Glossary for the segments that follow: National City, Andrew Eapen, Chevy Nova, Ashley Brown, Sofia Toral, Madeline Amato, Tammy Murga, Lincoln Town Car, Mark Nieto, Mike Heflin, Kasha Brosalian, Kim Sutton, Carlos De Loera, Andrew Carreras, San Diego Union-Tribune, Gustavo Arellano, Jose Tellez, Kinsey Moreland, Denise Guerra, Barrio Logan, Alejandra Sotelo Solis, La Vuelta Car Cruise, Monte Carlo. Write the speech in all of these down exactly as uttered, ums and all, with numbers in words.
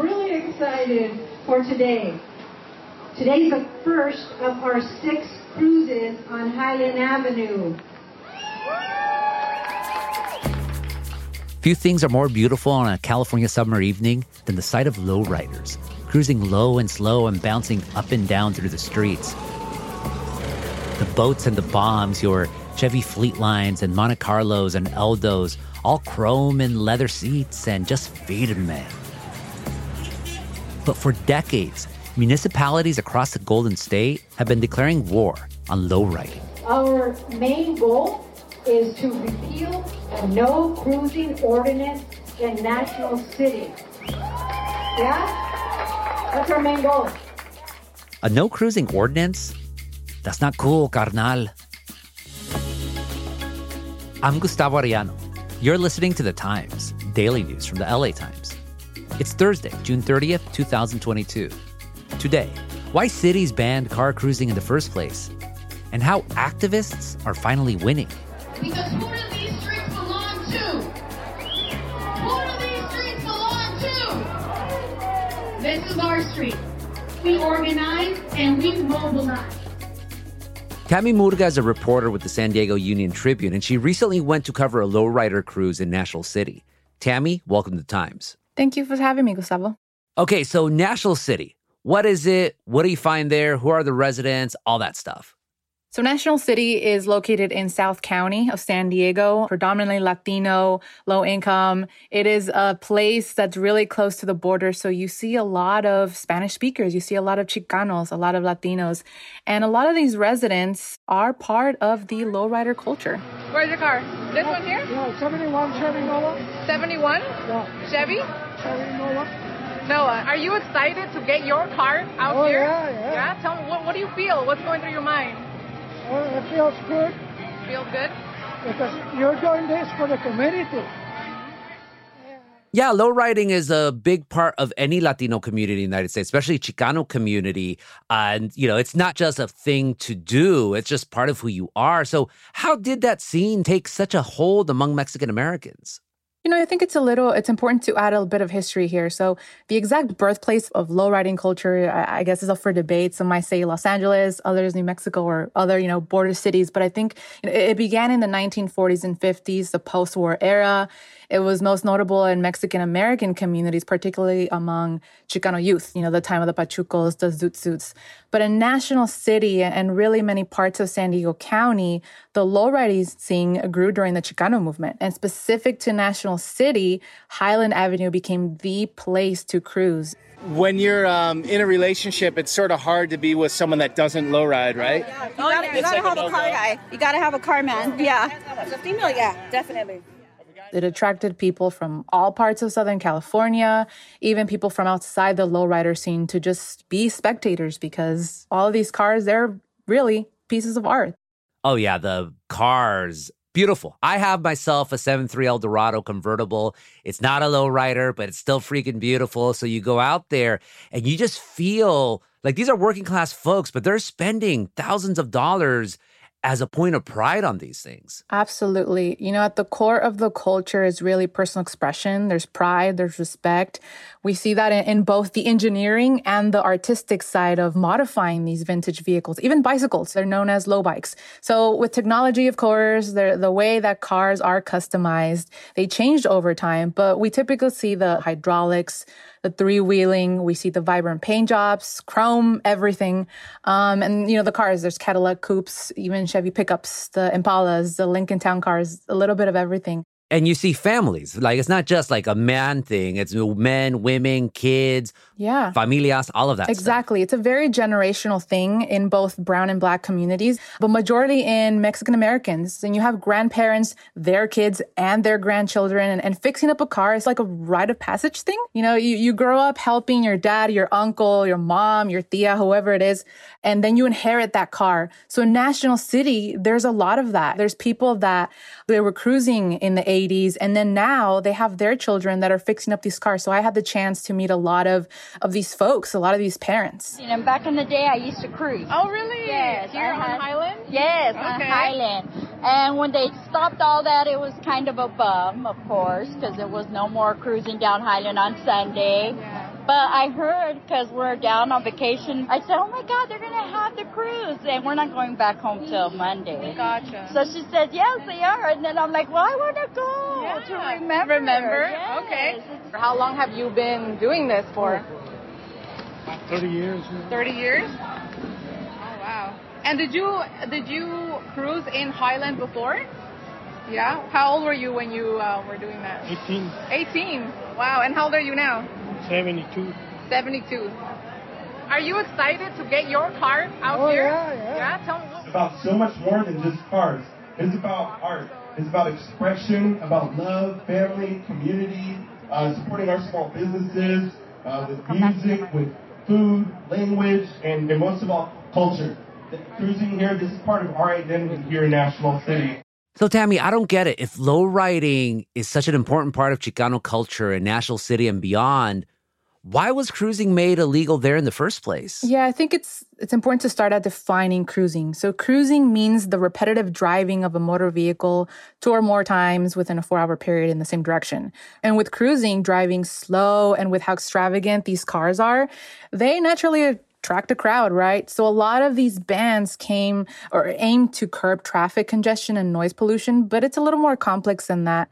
really excited for today. Today's the first of our six cruises on Highland Avenue. Few things are more beautiful on a California summer evening than the sight of lowriders, cruising low and slow and bouncing up and down through the streets. The boats and the bombs, your Chevy Fleetlines and Monte Carlos and Eldos, all chrome and leather seats and just faded men. But for decades, municipalities across the Golden State have been declaring war on lowriding. Our main goal is to repeal a no cruising ordinance in National City. Yeah? That's our main goal. A no cruising ordinance? That's not cool, carnal. I'm Gustavo Arellano. You're listening to The Times, daily news from the L A Times. It's Thursday, June thirtieth, twenty twenty-two. Today, why cities banned car cruising in the first place, and how activists are finally winning. Because who do these streets belong to? Who do these streets belong to? This is our street. We organize and we mobilize. Tammy Murga is a reporter with the San Diego Union-Tribune, and she recently went to cover a lowrider cruise in National City. Tammy, welcome to Times. Thank you for having me, Gustavo. Okay, so National City. What is it? What do you find there? Who are the residents? All that stuff. So National City is located in South County of San Diego, predominantly Latino, low income. It is a place that's really close to the border. So you see a lot of Spanish speakers. You see a lot of Chicanos, a lot of Latinos. And a lot of these residents are part of the lowrider culture. Where's your car? This oh, one here? No, seventy-one Chevy Nova. seventy-one? No. Chevy? Chevy Nova. Noah, are you excited to get your car out oh, here? Yeah, yeah. Yeah? Tell me, what, what do you feel? What's going through your mind? Well, it feels good. Feels good? Because you're doing this for the community. Yeah, lowriding is a big part of any Latino community in the United States, especially Chicano community. Uh, and, you know, it's not just a thing to do. It's just part of who you are. So how did that scene take such a hold among Mexican Americans? You know, I think it's a little, it's important to add a bit of history here. So the exact birthplace of lowriding culture, I guess, is up for debate. Some might say Los Angeles, others New Mexico or other, you know, border cities. But I think it began in the nineteen forties and fifties, the post-war era. It was most notable in Mexican-American communities, particularly among Chicano youth, you know, the time of the Pachucos, the Zoot suits. But in National City and really many parts of San Diego County, the lowriding scene grew during the Chicano movement. And specific to National City, Highland Avenue became the place to cruise. When you're um, in a relationship, it's sort of hard to be with someone that doesn't lowride, right? Oh, yeah. You gotta, you gotta have a car guy. You gotta have a car man. Yeah. As a female, yeah, definitely. It attracted people from all parts of Southern California, even people from outside the lowrider scene to just be spectators because all of these cars, they're really pieces of art. Oh, yeah, the cars. Beautiful. I have myself a seven three Eldorado convertible. It's not a lowrider, but it's still freaking beautiful. So you go out there and you just feel like these are working class folks, but they're spending thousands of dollars as a point of pride on these things. Absolutely. You know, at the core of the culture is really personal expression. There's pride, there's respect. We see that in, in both the engineering and the artistic side of modifying these vintage vehicles, even bicycles. They're known as low bikes. So with technology, of course, the way that cars are customized, they changed over time, but we typically see the hydraulics, the three-wheeling, we see the vibrant paint jobs, chrome, everything. Um, and, you know, the cars, there's Cadillac coupes, even Chevy pickups, the Impalas, the Lincoln Town Cars, a little bit of everything. And you see families. Like, it's not just like a man thing. It's men, women, kids, yeah, familias, all of that exactly. Stuff. It's a very generational thing in both brown and black communities, but majority in Mexican Americans. And you have grandparents, their kids, and their grandchildren. And, and fixing up a car is like a rite of passage thing. You know, you, you grow up helping your dad, your uncle, your mom, your tia, whoever it is, and then you inherit that car. So in National City, there's a lot of that. There's people that they were cruising in the eighties, and then now they have their children that are fixing up these cars. So I had the chance to meet a lot of, of these folks, a lot of these parents. You know, back in the day, I used to cruise. Oh, really? Yes. Here on had, Highland? Yes, okay. On Highland. And when they stopped all that, it was kind of a bum, of course, because there was no more cruising down Highland on Sunday. Yeah. But I heard, because we're down on vacation, I said, oh my God, they're going to have the cruise. And we're not going back home till Monday. Gotcha. So she said, yes, they are. And then I'm like, well, I want to go yeah. to remember. Remember? Yes. Okay. How long have you been doing this for? thirty years. Yeah. thirty years? Oh, wow. And did you, did you cruise in Highland before? Yeah. How old were you when you uh, were doing that? eighteen. eighteen. Wow. And how old are you now? seventy-two. seventy-two. Are you excited to get your car out oh, here? Yeah, yeah. yeah, tell me. It's about so much more than just cars. It's about art. It's about expression, about love, family, community, uh, supporting our small businesses, uh, with music, with food, language, and, and most of all, culture. The, cruising here, this is part of our identity here in National City. So, Tammy, I don't get it. If lowriding is such an important part of Chicano culture in National City and beyond, why was cruising made illegal there in the first place? Yeah, I think it's it's important to start at defining cruising. So cruising means the repetitive driving of a motor vehicle two or more times within a four-hour period in the same direction. And with cruising, driving slow and with how extravagant these cars are, they naturally attract a crowd, right? So a lot of these bans came or aimed to curb traffic congestion and noise pollution, but it's a little more complex than that.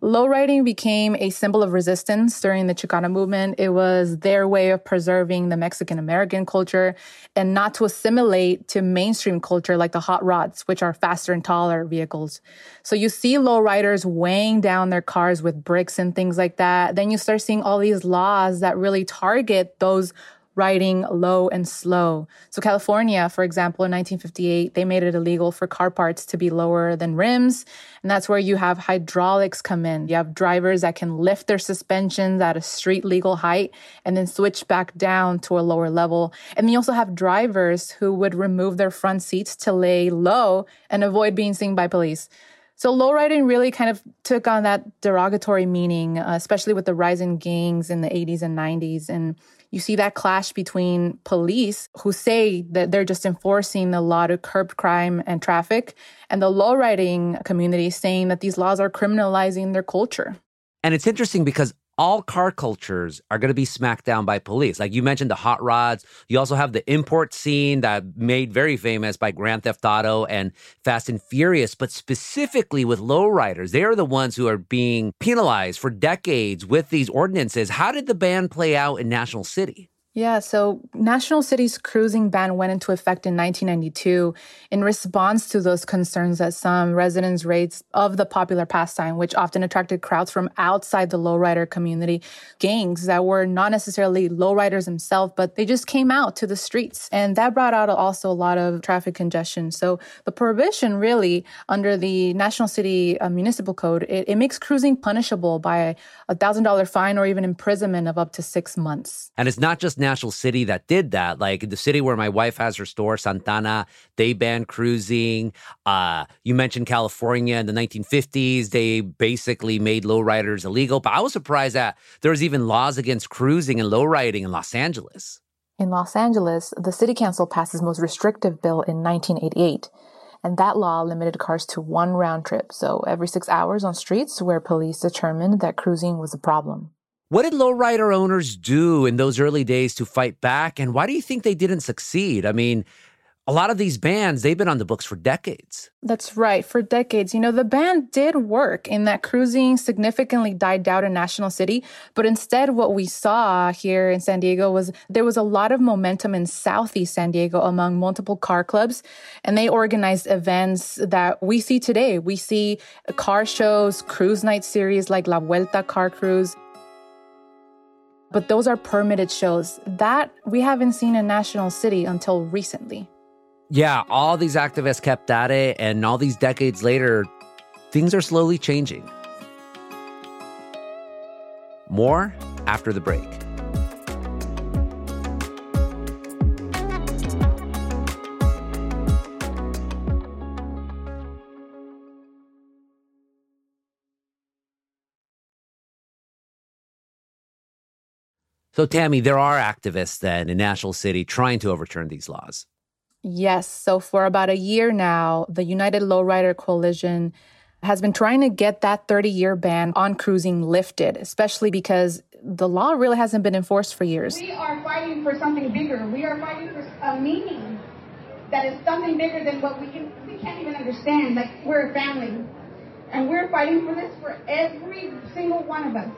Lowriding became a symbol of resistance during the Chicano movement. It was their way of preserving the Mexican-American culture and not to assimilate to mainstream culture like the hot rods, which are faster and taller vehicles. So you see lowriders weighing down their cars with bricks and things like that. Then you start seeing all these laws that really target those riding low and slow. So California, for example, in nineteen fifty-eight, they made it illegal for car parts to be lower than rims. And that's where you have hydraulics come in. You have drivers that can lift their suspensions at a street legal height and then switch back down to a lower level. And you also have drivers who would remove their front seats to lay low and avoid being seen by police. So lowriding really kind of took on that derogatory meaning, uh, especially with the rise in gangs in the eighties and nineties. And you see that clash between police who say that they're just enforcing the law to curb crime and traffic, and the lowriding community saying that these laws are criminalizing their culture. And it's interesting because all car cultures are going to be smacked down by police. Like you mentioned, the hot rods. You also have the import scene that made very famous by Grand Theft Auto and Fast and Furious. But specifically with lowriders, they are the ones who are being penalized for decades with these ordinances. How did the ban play out in National City? Yeah, so National City's cruising ban went into effect in nineteen ninety-two in response to those concerns that some residents raised of the popular pastime, which often attracted crowds from outside the lowrider community, gangs that were not necessarily lowriders themselves, but they just came out to the streets. And that brought out also a lot of traffic congestion. So the prohibition really under the National City uh, Municipal Code, it, it makes cruising punishable by a one thousand dollars fine or even imprisonment of up to six months. And it's not just National National City that did that. Like the city where my wife has her store, Santana, they banned cruising. Uh, you mentioned California in the nineteen fifties. They basically made lowriders illegal. But I was surprised that there was even laws against cruising and lowriding in Los Angeles. In Los Angeles, the city council passed its most restrictive bill in nineteen eighty-eight. And that law limited cars to one round trip. So every six hours on streets where police determined that cruising was a problem. What did lowrider owners do in those early days to fight back? And why do you think they didn't succeed? I mean, a lot of these bans, they've been on the books for decades. That's right, for decades. You know, the ban did work in that cruising significantly died down in National City. But instead, what we saw here in San Diego was there was a lot of momentum in Southeast San Diego among multiple car clubs. And they organized events that we see today. We see car shows, cruise night series like La Vuelta Car Cruise. But those are permitted shows that we haven't seen in National City until recently. Yeah, all these activists kept at it, and all these decades later, things are slowly changing. More after the break. So, Tammy, there are activists then in National City trying to overturn these laws. Yes. So for about a year now, the United Lowrider Coalition has been trying to get that thirty-year ban on cruising lifted, especially because the law really hasn't been enforced for years. We are fighting for something bigger. We are fighting for a meaning that is something bigger than what we can, we can't even understand. Like, we're a family, and we're fighting for this for every single one of us.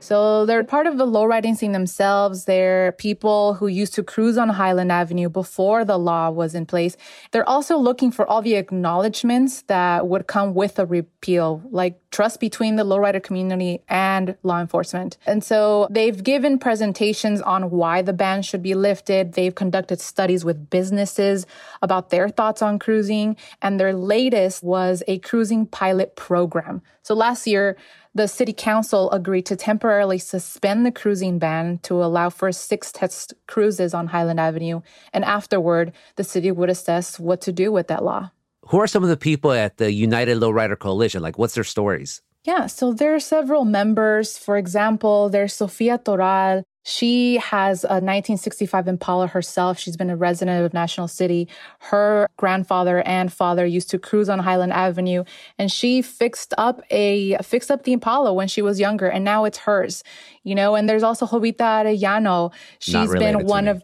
So they're part of the lowriding scene themselves. They're people who used to cruise on Highland Avenue before the law was in place. They're also looking for all the acknowledgments that would come with a repeal, like trust between the lowrider community and law enforcement. And so they've given presentations on why the ban should be lifted. They've conducted studies with businesses about their thoughts on cruising. And their latest was a cruising pilot program. So last year, the city council agreed to temporarily suspend the cruising ban to allow for six test cruises on Highland Avenue. And afterward, the city would assess what to do with that law. Who are some of the people at the United Lowrider Coalition? Like, what's their stories? Yeah, so there are several members. For example, there's Sofia Toral. She has a nineteen sixty-five Impala herself. She's been a resident of National City. Her grandfather and father used to cruise on Highland Avenue, and she fixed up a fixed up the Impala when she was younger, and now it's hers. You know, and there's also Jovita Arellano. She's been one of.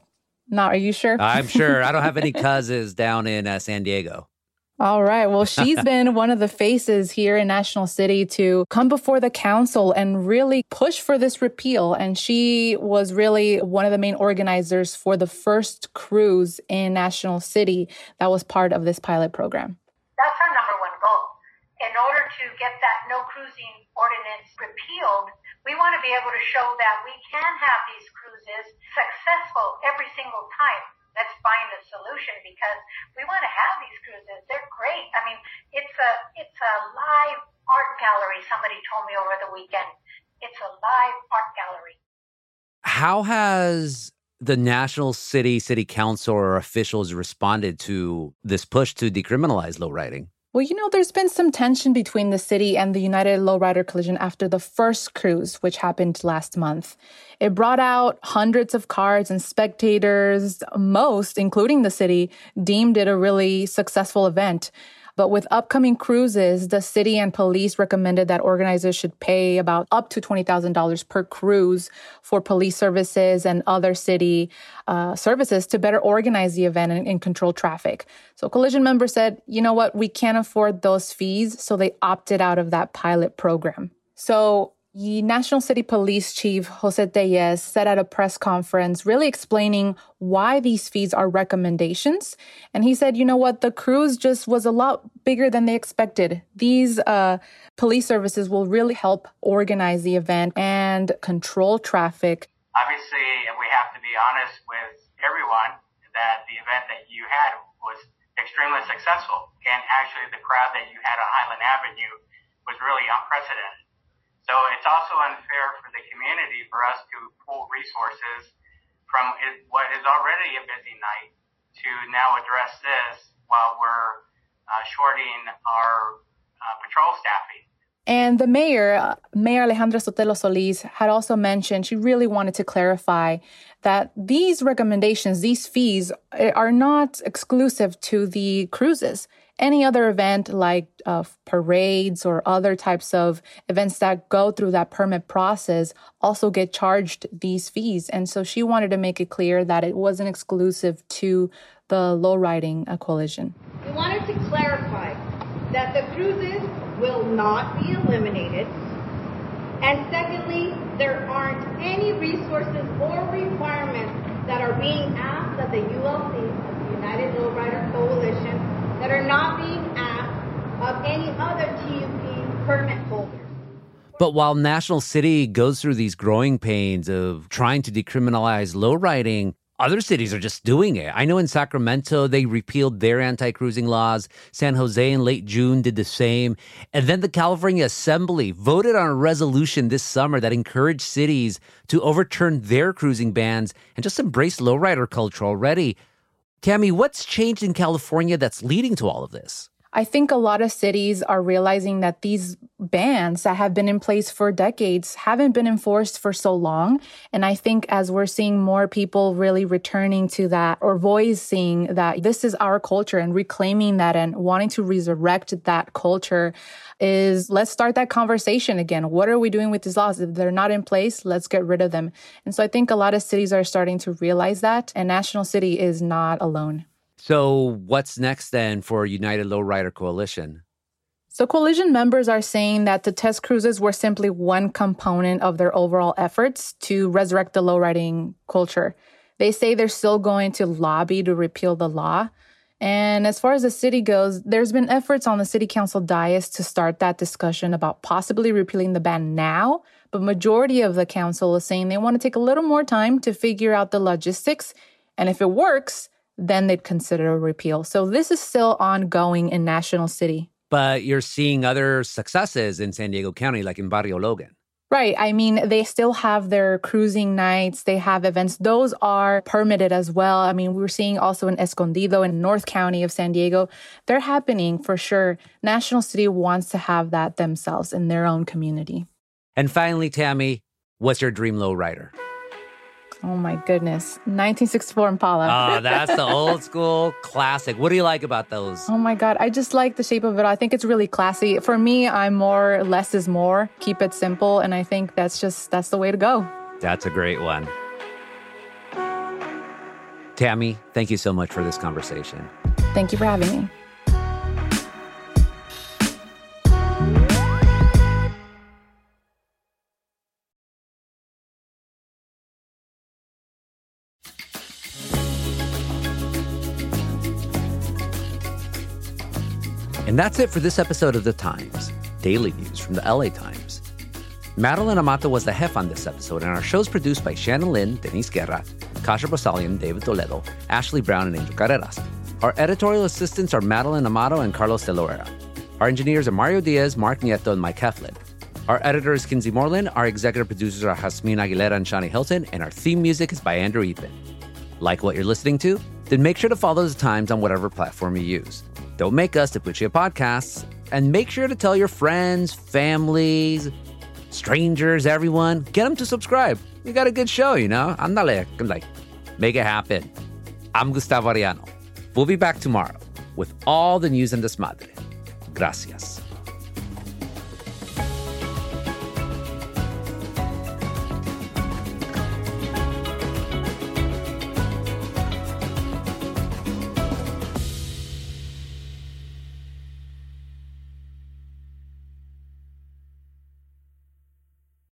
Not, are you sure? I'm sure. I don't have any cousins down in uh, San Diego. All right. Well, she's been one of the faces here in National City to come before the council and really push for this repeal. And she was really one of the main organizers for the first cruise in National City that was part of this pilot program. That's our number one goal. In order to get that no cruising ordinance repealed, we want to be able to show that we can have these cruises successful every single time. Let's find a solution, because we want to have these cruises. They're great. I mean, it's a it's a live art gallery, somebody told me over the weekend. It's a live art gallery. How has the National City City Council or officials responded to this push to decriminalize lowriding? Well, you know, there's been some tension between the city and the United Lowrider Coalition after the first cruise, which happened last month. It brought out hundreds of cars, and spectators, most, including the city, deemed it a really successful event. But with upcoming cruises, the city and police recommended that organizers should pay about up to twenty thousand dollars per cruise for police services and other city uh, services to better organize the event and, and control traffic. So Coalition members said, you know what, we can't afford those fees, so they opted out of that pilot program. So the National City Police Chief Jose Tellez said at a press conference, really explaining why these fees are recommendations. And he said, you know what, the cruise just was a lot bigger than they expected. These uh, police services will really help organize the event and control traffic. Obviously, we have to be honest with everyone that the event that you had was extremely successful. And actually, the crowd that you had on Highland Avenue was really unprecedented. So it's also unfair for the community for us to pull resources from what is already a busy night to now address this while we're uh, shorting our uh, patrol staffing. And the mayor, Mayor Alejandra Sotelo Solis, had also mentioned she really wanted to clarify that these recommendations, these fees, are not exclusive to the cruises. Any other event like uh, parades or other types of events that go through that permit process also get charged these fees. And so she wanted to make it clear that it wasn't exclusive to the lowriding coalition. We wanted to clarify that the cruises will not be eliminated. And secondly, there aren't any resources or requirements that are being asked of the U L C, of the United Lowrider Coalition, that are not being asked of any other T U P permit holders. But while National City goes through these growing pains of trying to decriminalize lowriding, other cities are just doing it. I know in Sacramento, they repealed their anti-cruising laws. San Jose in late June did the same. And then the California Assembly voted on a resolution this summer that encouraged cities to overturn their cruising bans and just embrace lowrider culture already. Tammy, what's changed in California that's leading to all of this? I think a lot of cities are realizing that these bans that have been in place for decades haven't been enforced for so long. And I think as we're seeing more people really returning to that or voicing that this is our culture and reclaiming that and wanting to resurrect that culture is let's start that conversation again. What are we doing with these laws? If they're not in place, let's get rid of them. And so I think a lot of cities are starting to realize that, and National City is not alone. So what's next then for United Lowrider Coalition? So coalition members are saying that the test cruises were simply one component of their overall efforts to resurrect the lowriding culture. They say they're still going to lobby to repeal the law. And as far as the city goes, there's been efforts on the city council dais to start that discussion about possibly repealing the ban now. But majority of the council is saying they want to take a little more time to figure out the logistics. And if it works, then they'd consider a repeal. So this is still ongoing in National City. But you're seeing other successes in San Diego County, like in Barrio Logan. Right. I mean, they still have their cruising nights. They have events. Those are permitted as well. I mean, we're seeing also in Escondido and North County of San Diego. They're happening for sure. National City wants to have that themselves in their own community. And finally, Tammy, what's your dream lowrider? Oh, my goodness. nineteen sixty-four Impala. Oh, that's the old school classic. What do you like about those? Oh, my God. I just like the shape of it. I think it's really classy. For me, I'm more less is more. Keep it simple. And I think that's just that's the way to go. That's a great one. Tammy, thank you so much for this conversation. Thank you for having me. And that's it for this episode of The Times, daily news from the L A Times. Madeline Amato was the hef on this episode, and our show's produced by Shannon Lynn, Denise Guerra, Kasha Brosalian, David Toledo, Ashley Brown, and Andrew Carreras. Our editorial assistants are Madeline Amato and Carlos De Loera. Our engineers are Mario Diaz, Mark Nieto, and Mike Heflin. Our editor is Kinsey Moreland. Our executive producers are Jasmine Aguilera and Shani Hilton, and our theme music is by Andrew Eapen. Like what you're listening to? Then make sure to follow The Times on whatever platform you use. Don't make us to put you a podcast. And make sure to tell your friends, families, strangers, everyone. Get them to subscribe. We got a good show, you know? I'm not like, I'm like, make it happen. I'm Gustavo Arellano. We'll be back tomorrow with all the news and desmadre. Gracias.